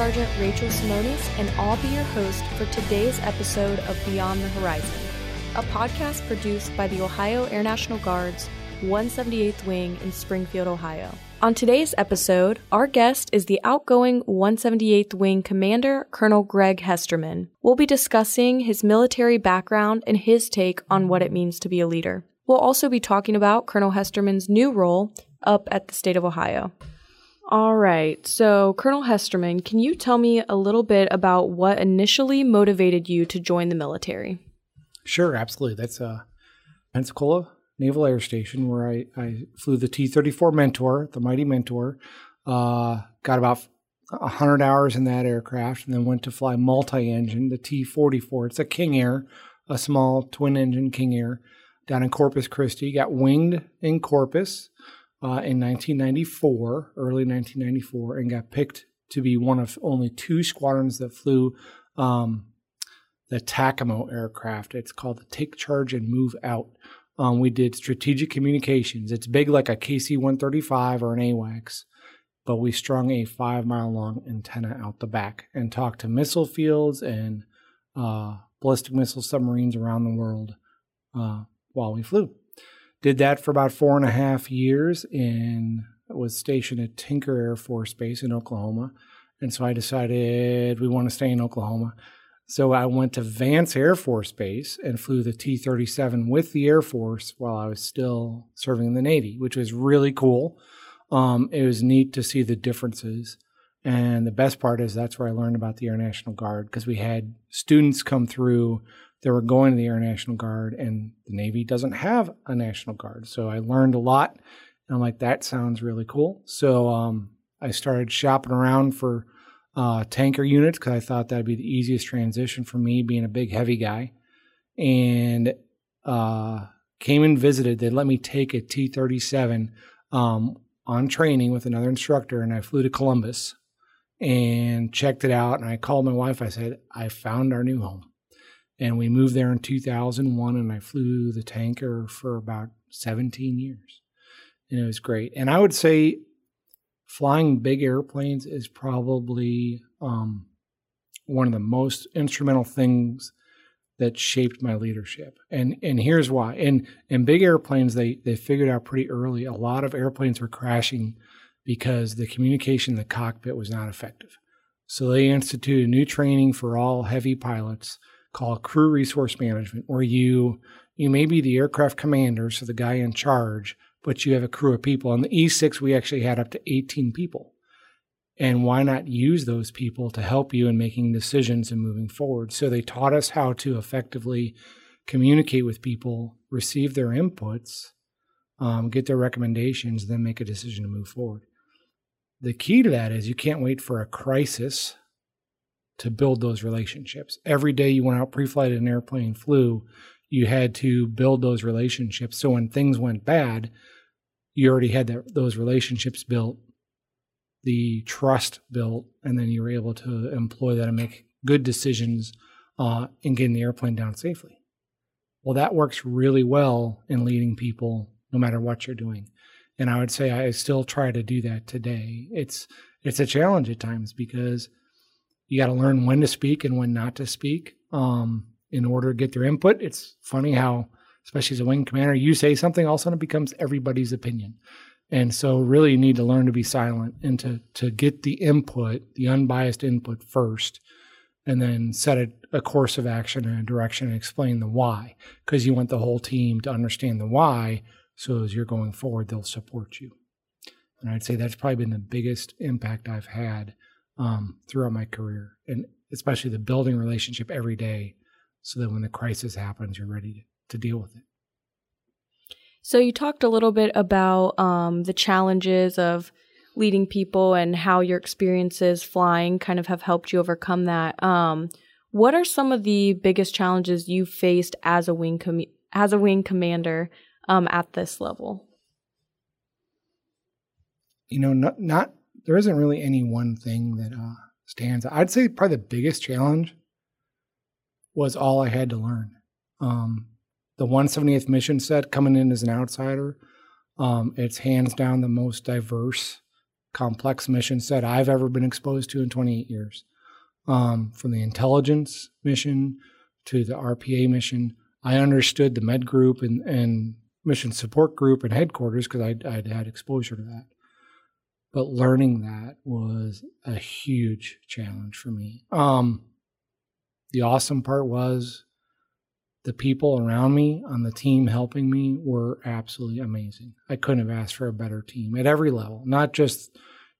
Sergeant Rachel Simonis, and I'll be your host for today's episode of Beyond the Horizon, a podcast produced by the Ohio Air National Guard's 178th Wing in Springfield, Ohio. On today's episode, our guest is the outgoing 178th Wing Commander, Colonel Greg Hesterman. We'll be discussing his military background and his take on what it means to be a leader. We'll also be talking about Colonel Hesterman's new role up at the State of Ohio. All right, so Colonel Hesterman, can you tell me a little bit about what initially motivated you to join the military? Sure, absolutely. That's Pensacola Naval Air Station, where I flew the T-34 Mentor, the mighty Mentor, got about 100 hours in that aircraft, and then went to fly multi-engine, the T-44. It's a King Air, a small twin-engine King Air, down in Corpus Christi. Got winged in Corpus in 1994, early 1994, and got picked to be one of only two squadrons that flew the TACAMO aircraft. It's called the Take Charge and Move Out. We did strategic communications. It's big like a KC-135 or an AWACS, but we strung a 5-mile-long antenna out the back and talked to missile fields and ballistic missile submarines around the world while we flew. Did that for about 4.5 years and was stationed at Tinker Air Force Base in Oklahoma. And so I decided we want to stay in Oklahoma. So I went to Vance Air Force Base and flew the T-37 with the Air Force while I was still serving in the Navy, which was really cool. It was neat to see the differences. And the best part is that's where I learned about the Air National Guard, because we had students come through that were going to the Air National Guard, and the Navy doesn't have a National Guard. So I learned a lot, and I'm like, that sounds really cool. So I started shopping around for tanker units, because I thought that'd be the easiest transition for me, being a big heavy guy, and came and visited. They let me take a T-37 on training with another instructor, and I flew to Columbus and checked it out, and I called my wife. I said, I found our new home, and we moved there in 2001, and I flew the tanker for about 17 years, and it was great. And I would say flying big airplanes is probably one of the most instrumental things that shaped my leadership. And here's why. In big airplanes, they figured out pretty early a lot of airplanes were crashing because the communication in the cockpit was not effective. So they instituted new training for all heavy pilots called crew resource management, where you may be the aircraft commander, so the guy in charge, but you have a crew of people. On the E-6, we actually had up to 18 people. And why not use those people to help you in making decisions and moving forward? So they taught us how to effectively communicate with people, receive their inputs, get their recommendations, then make a decision to move forward. The key to that is you can't wait for a crisis to build those relationships. Every day you went out pre-flight in an airplane, flew, you had to build those relationships. So when things went bad, you already had those relationships built, the trust built, and then you were able to employ that and make good decisions in getting the airplane down safely. Well, that works really well in leading people no matter what you're doing. And I would say I still try to do that today. It's a challenge at times because you got to learn when to speak and when not to speak. In order to get their input. It's funny how, especially as a wing commander, you say something, all of a sudden it becomes everybody's opinion. And so really you need to learn to be silent and to get the input, the unbiased input first, and then set a course of action and a direction and explain the why, because you want the whole team to understand the why, so as you're going forward, they'll support you. And I'd say that's probably been the biggest impact I've had throughout my career, and especially the building relationship every day, so that when the crisis happens, you're ready to deal with it. So you talked a little bit about the challenges of leading people and how your experiences flying kind of have helped you overcome that. What are some of the biggest challenges you faced as a wing commander at this level? You know, there isn't really any one thing that stands out. I'd say probably the biggest challenge was all I had to learn. The 178th mission set, coming in as an outsider, it's hands down the most diverse complex mission set I've ever been exposed to in 28 years. From the intelligence mission to the RPA mission, I understood the med group and mission support group and headquarters because I'd had exposure to that. But learning that was a huge challenge for me. The awesome part was the people around me on the team helping me were absolutely amazing. I couldn't have asked for a better team at every level, not just,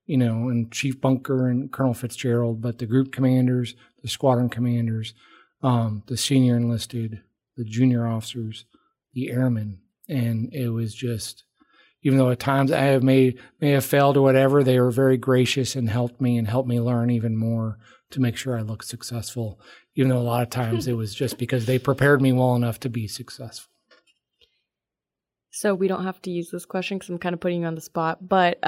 you know, and Chief Bunker and Colonel Fitzgerald, but the group commanders, the squadron commanders, the senior enlisted, the junior officers, the airmen. And it was just, even though at times I have may have failed or whatever, they were very gracious and helped me learn even more to make sure I looked successful, even though a lot of times it was just because they prepared me well enough to be successful. So we don't have to use this question because I'm kind of putting you on the spot, but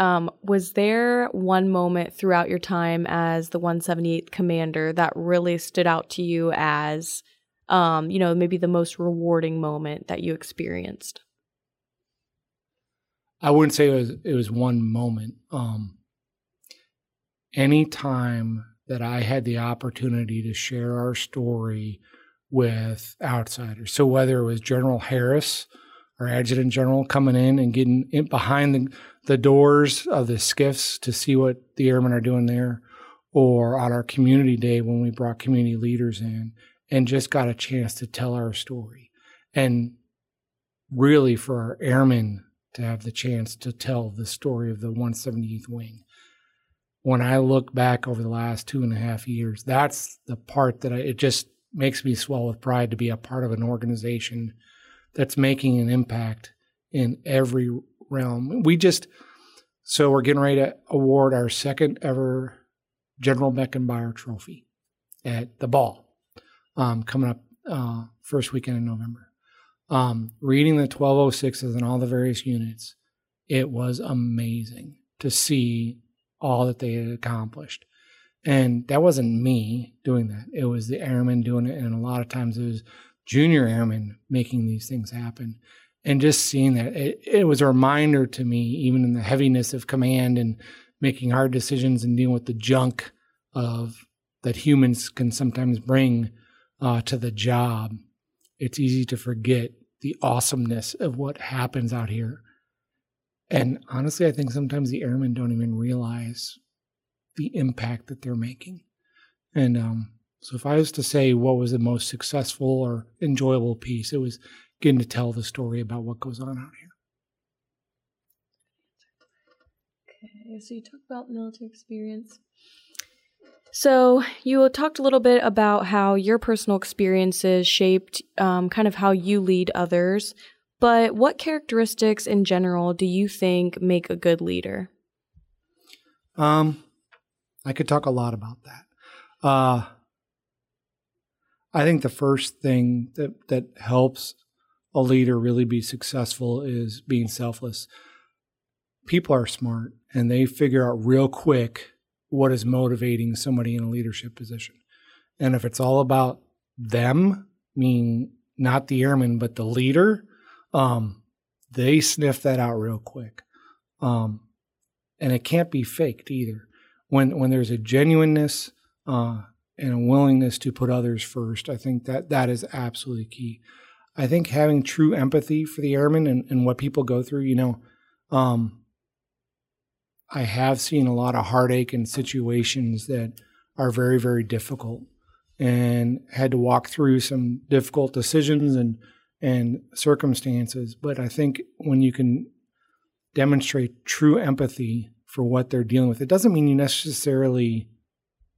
was there one moment throughout your time as the 178th commander that really stood out to you as, you know, maybe the most rewarding moment that you experienced? I wouldn't say it was one moment. Any time that I had the opportunity to share our story with outsiders, so whether it was General Harris, our Adjutant General, coming in and getting in behind the doors of the skiffs to see what the airmen are doing there, or on our community day when we brought community leaders in and just got a chance to tell our story. And really for our airmen to have the chance to tell the story of the 178th Wing. When I look back over the last 2.5 years, that's the part that it just makes me swell with pride to be a part of an organization that's making an impact in every realm. So we're getting ready to award our second ever General Beckenbauer trophy at the ball coming up first weekend in November. Reading the 1206s and all the various units, it was amazing to see all that they had accomplished. And that wasn't me doing that. It was the airmen doing it. And a lot of times it was junior airmen making these things happen. And just seeing that, it was a reminder to me, even in the heaviness of command and making hard decisions and dealing with the junk that humans can sometimes bring to the job. It's easy to forget the awesomeness of what happens out here. And honestly, I think sometimes the airmen don't even realize the impact that they're making. And so if I was to say what was the most successful or enjoyable piece, it was getting to tell the story about what goes on out here. Okay, so you talk about military experience. So you talked a little bit about how your personal experiences shaped kind of how you lead others, but what characteristics in general do you think make a good leader? I could talk a lot about that. I think the first thing that helps a leader really be successful is being selfless. People are smart and they figure out real quick what is motivating somebody in a leadership position. And if it's all about them, meaning not the airman, but the leader, they sniff that out real quick. And it can't be faked either. When there's a genuineness and a willingness to put others first, I think that is absolutely key. I think having true empathy for the airman and what people go through, you know, I have seen a lot of heartache in situations that are very, very difficult and had to walk through some difficult decisions and circumstances. But I think when you can demonstrate true empathy for what they're dealing with, it doesn't mean you necessarily,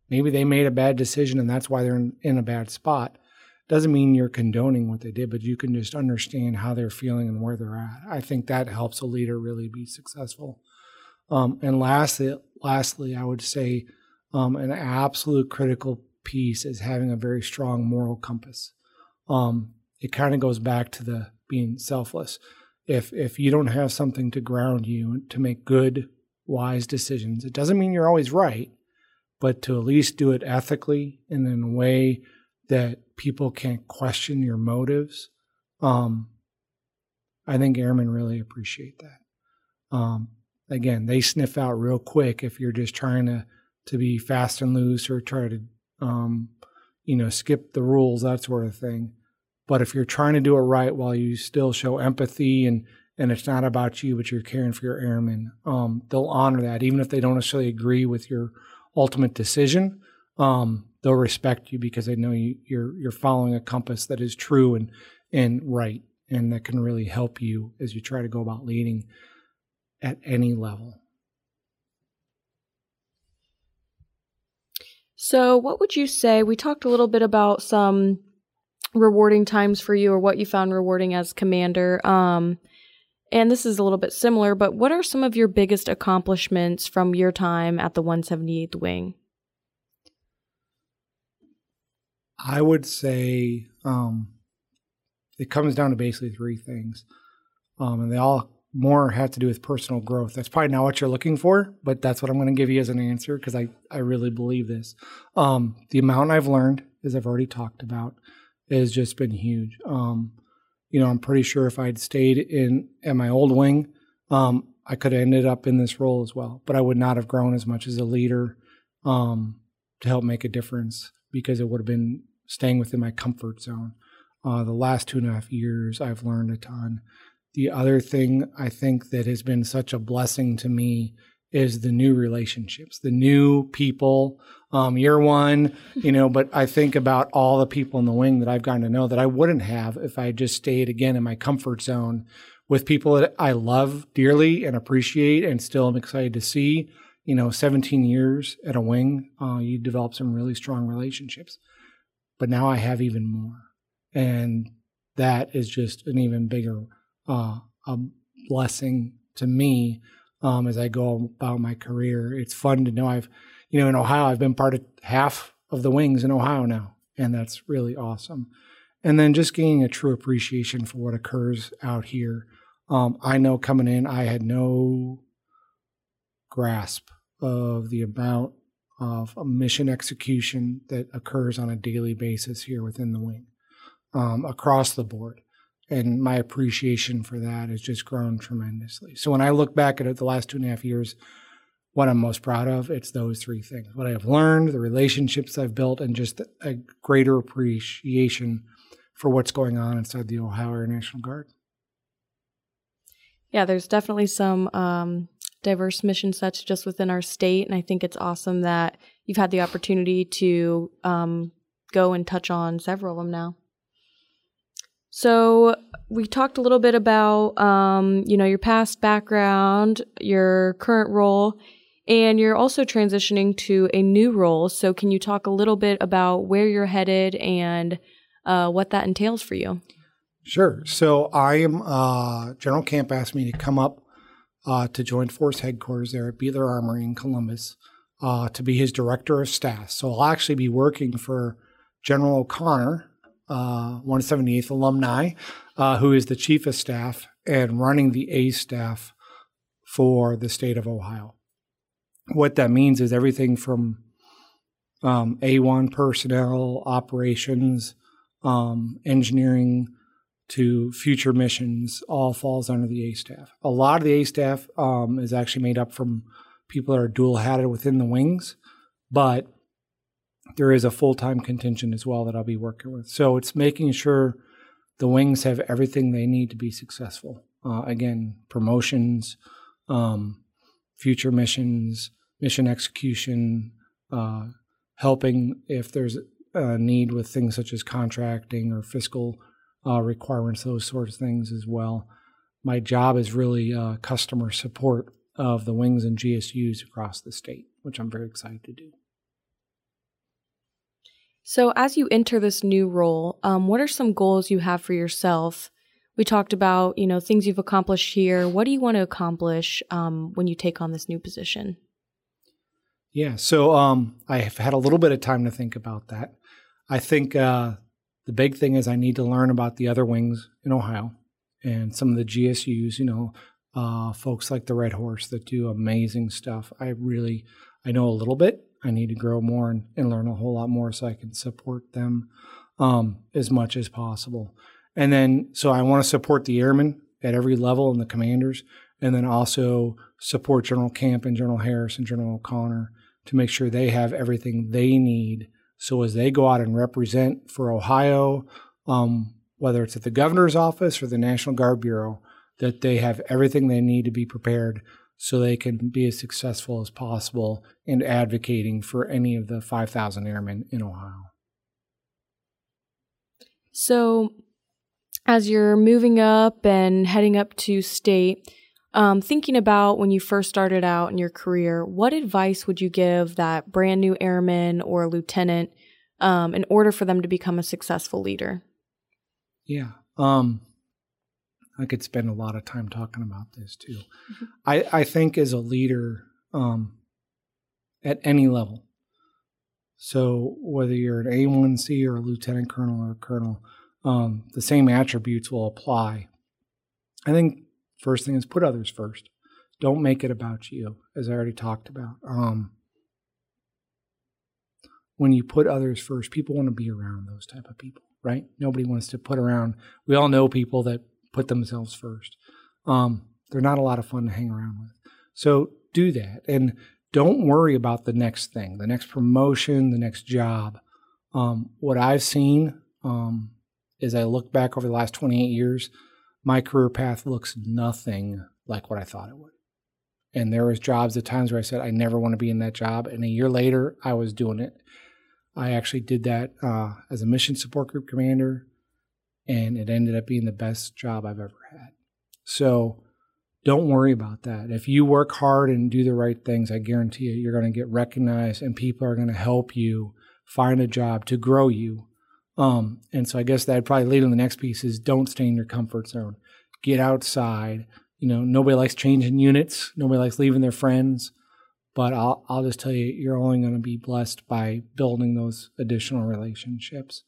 maybe they made a bad decision and that's why they're in a bad spot. It doesn't mean you're condoning what they did, but you can just understand how they're feeling and where they're at. I think that helps a leader really be successful. And lastly, I would say an absolute critical piece is having a very strong moral compass. It kind of goes back to the being selfless. If you don't have something to ground you to make good, wise decisions, it doesn't mean you're always right, but to at least do it ethically and in a way that people can't question your motives, I think airmen really appreciate that. again, they sniff out real quick if you're just trying to be fast and loose or try to, skip the rules, that sort of thing. But if you're trying to do it right while you still show empathy and it's not about you, but you're caring for your airmen, they'll honor that. Even if they don't necessarily agree with your ultimate decision, they'll respect you because they know you're following a compass that is true and right, and that can really help you as you try to go about leading at any level. So what would you say? We talked a little bit about some rewarding times for you or what you found rewarding as commander. And this is a little bit similar, but what are some of your biggest accomplishments from your time at the 178th Wing? I would say it comes down to basically three things, and they all more had to do with personal growth. That's probably not what you're looking for, but that's what I'm going to give you as an answer because I really believe this. The amount I've learned, as I've already talked about, has just been huge. I'm pretty sure if I'd stayed at my old wing, I could have ended up in this role as well, but I would not have grown as much as a leader to help make a difference because it would have been staying within my comfort zone. The last 2.5 years, I've learned a ton. The other thing I think that has been such a blessing to me is the new relationships, the new people. You're one, but I think about all the people in the wing that I've gotten to know that I wouldn't have if I just stayed again in my comfort zone with people that I love dearly and appreciate and still am excited to see. 17 years at a wing, you develop some really strong relationships. But now I have even more. And that is just an even bigger a blessing to me as I go about my career. It's fun to know in Ohio, I've been part of half of the wings in Ohio now, and that's really awesome. And then just gaining a true appreciation for what occurs out here. I know coming in, I had no grasp of the amount of mission execution that occurs on a daily basis here within the wing. Across the board. And my appreciation for that has just grown tremendously. So when I look back at the last 2.5 years, what I'm most proud of, it's those three things. What I have learned, the relationships I've built, and just a greater appreciation for what's going on inside the Ohio Air National Guard. Yeah, there's definitely some diverse mission sets just within our state. And I think it's awesome that you've had the opportunity to go and touch on several of them now. So we talked a little bit about, your past background, your current role, and you're also transitioning to a new role. So can you talk a little bit about where you're headed and what that entails for you? Sure. So I am, General Camp asked me to come up to Joint Force Headquarters there at Beeler Armory in Columbus to be his Director of Staff. So I'll actually be working for General O'Connor, 178th alumni, who is the Chief of Staff and running the A staff for the state of Ohio. What that means is everything from A1 personnel, operations, engineering, to future missions, all falls under the A staff. A lot of the A staff is actually made up from people that are dual-hatted within the wings, but there is a full-time contingent as well that I'll be working with. So it's making sure the wings have everything they need to be successful. Again, promotions, future missions, mission execution, helping if there's a need with things such as contracting or fiscal requirements, those sorts of things as well. My job is really customer support of the wings and GSUs across the state, which I'm very excited to do. So as you enter this new role, what are some goals you have for yourself? We talked about, things you've accomplished here. What do you want to accomplish when you take on this new position? Yeah, so I have had a little bit of time to think about that. I think the big thing is I need to learn about the other wings in Ohio and some of the GSUs, folks like the Red Horse that do amazing stuff. I know a little bit. I need to grow more and learn a whole lot more so I can support them as much as possible. And then, so I want to support the airmen at every level and the commanders. and then also support General Camp and General Harris and General O'Connor to make sure they have everything they need. So as they go out and represent for Ohio, whether it's at the governor's office or the National Guard Bureau, that they have everything they need to be prepared so they can be as successful as possible in advocating for any of the 5,000 airmen in Ohio. So as you're moving up and heading up to state, thinking about when you first started out in your career, what advice would you give that brand new airman or lieutenant in order for them to become a successful leader? Yeah. I could spend a lot of time talking about this too. Mm-hmm. I think as a leader at any level, so whether you're an A1C or a lieutenant colonel or a colonel, the same attributes will apply. I think first thing is put others first. Don't make it about you, as I already talked about. When you put others first, people want to be around those type of people, right? Nobody wants to put around. We all know people that put themselves first. They're not a lot of fun to hang around with. So do that. And don't worry about the next thing, the next promotion, the next job. What I've seen as I look back over the last 28 years, my career path looks nothing like what I thought it would. And there was jobs at times where I said, I never want to be in that job. And a year later, I was doing it. I actually did that as a mission support group commander. And it ended up being the best job I've ever had. So don't worry about that. If you work hard and do the right things, I guarantee you, you're going to get recognized and people are going to help you find a job to grow you. And so I guess that'd probably lead on the next piece is don't stay in your comfort zone. Get outside. You know, nobody likes changing units. Nobody likes leaving their friends. But I'll just tell you, you're only going to be blessed by building those additional relationships.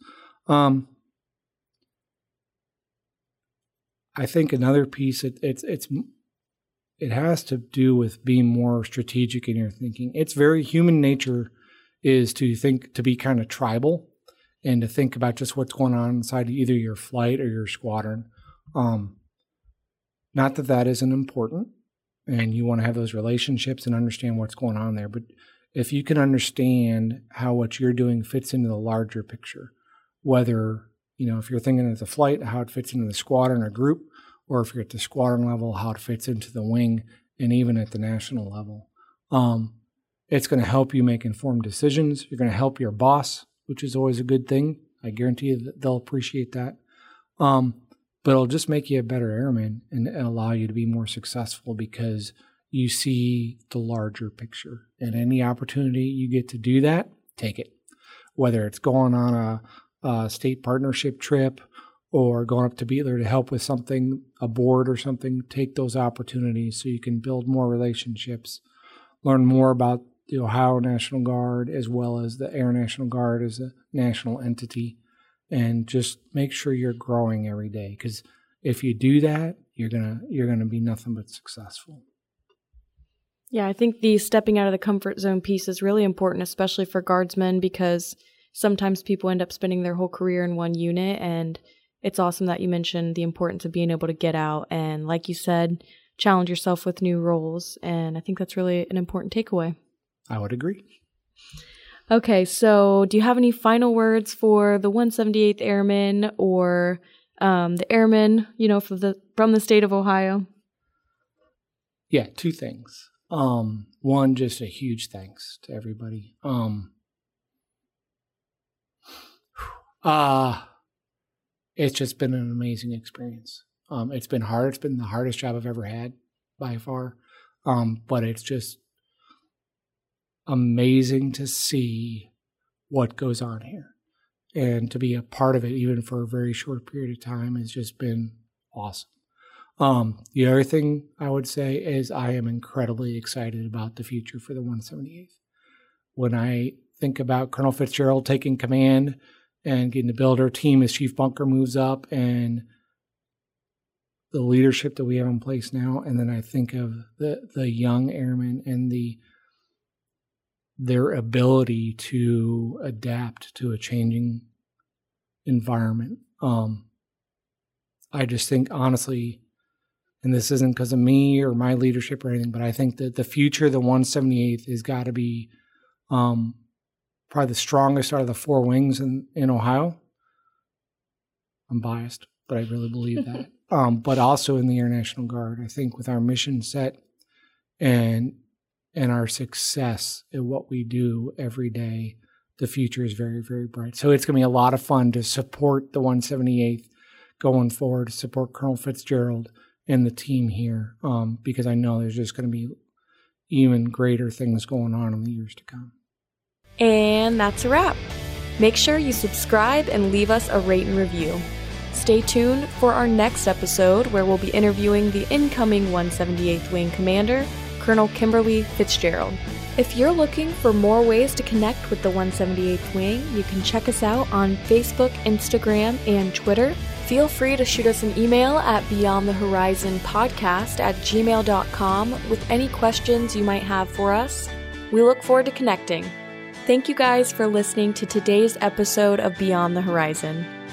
I think another piece, it has to do with being more strategic in your thinking. It's very human nature is to be kind of tribal and to think about just what's going on inside either your flight or your squadron. Not that that isn't important, and you want to have those relationships and understand what's going on there. But if you can understand how what you're doing fits into the larger picture, whether if you're thinking of the flight, how it fits into the squadron or group, or if you're at the squadron level, how it fits into the wing, and even at the national level. It's going to help you make informed decisions. You're going to help your boss, which is always a good thing. I guarantee you that they'll appreciate that. But it'll just make you a better airman and allow you to be more successful because you see the larger picture. And any opportunity you get to do that, take it. Whether it's going on a state partnership trip or going up to Beeler to help with something, a board or something, take those opportunities so you can build more relationships, learn more about the Ohio National Guard as well as the Air National Guard as a national entity, and just make sure you're growing every day, because if you do that, you're gonna be nothing but successful. Yeah, I think the stepping out of the comfort zone piece is really important, especially for guardsmen, because sometimes people end up spending their whole career in one unit, and it's awesome that you mentioned the importance of being able to get out and, like you said, challenge yourself with new roles, and I think that's really an important takeaway. I would agree. Okay, so do you have any final words for the 178th Airmen or the Airmen, from the state of Ohio? Yeah, two things. One, just a huge thanks to everybody. It's just been an amazing experience. It's been hard. It's been the hardest job I've ever had by far. But it's just amazing to see what goes on here. And to be a part of it, even for a very short period of time, has just been awesome. The other thing I would say is I am incredibly excited about the future for the 178th. When I think about Colonel Fitzgerald taking command and getting to build our team as Chief Bunker moves up and the leadership that we have in place now. And then I think of the young airmen and their ability to adapt to a changing environment. I just think, honestly, and this isn't because of me or my leadership or anything, but I think that the future of the 178th has got to be probably the strongest out of the four wings in Ohio. I'm biased, but I really believe that. But also in the Air National Guard, I think with our mission set and our success at what we do every day, the future is very, very bright. So it's going to be a lot of fun to support the 178th going forward, to support Colonel Fitzgerald and the team here, because I know there's just going to be even greater things going on in the years to come. And that's a wrap. Make sure you subscribe and leave us a rate and review. Stay tuned for our next episode, where we'll be interviewing the incoming 178th Wing Commander, Colonel Kimberly Fitzgerald. If you're looking for more ways to connect with the 178th Wing, you can check us out on Facebook, Instagram, and Twitter. Feel free to shoot us an email at beyondthehorizonpodcast@gmail.com with any questions you might have for us. We look forward to connecting. Thank you guys for listening to today's episode of Beyond the Horizon.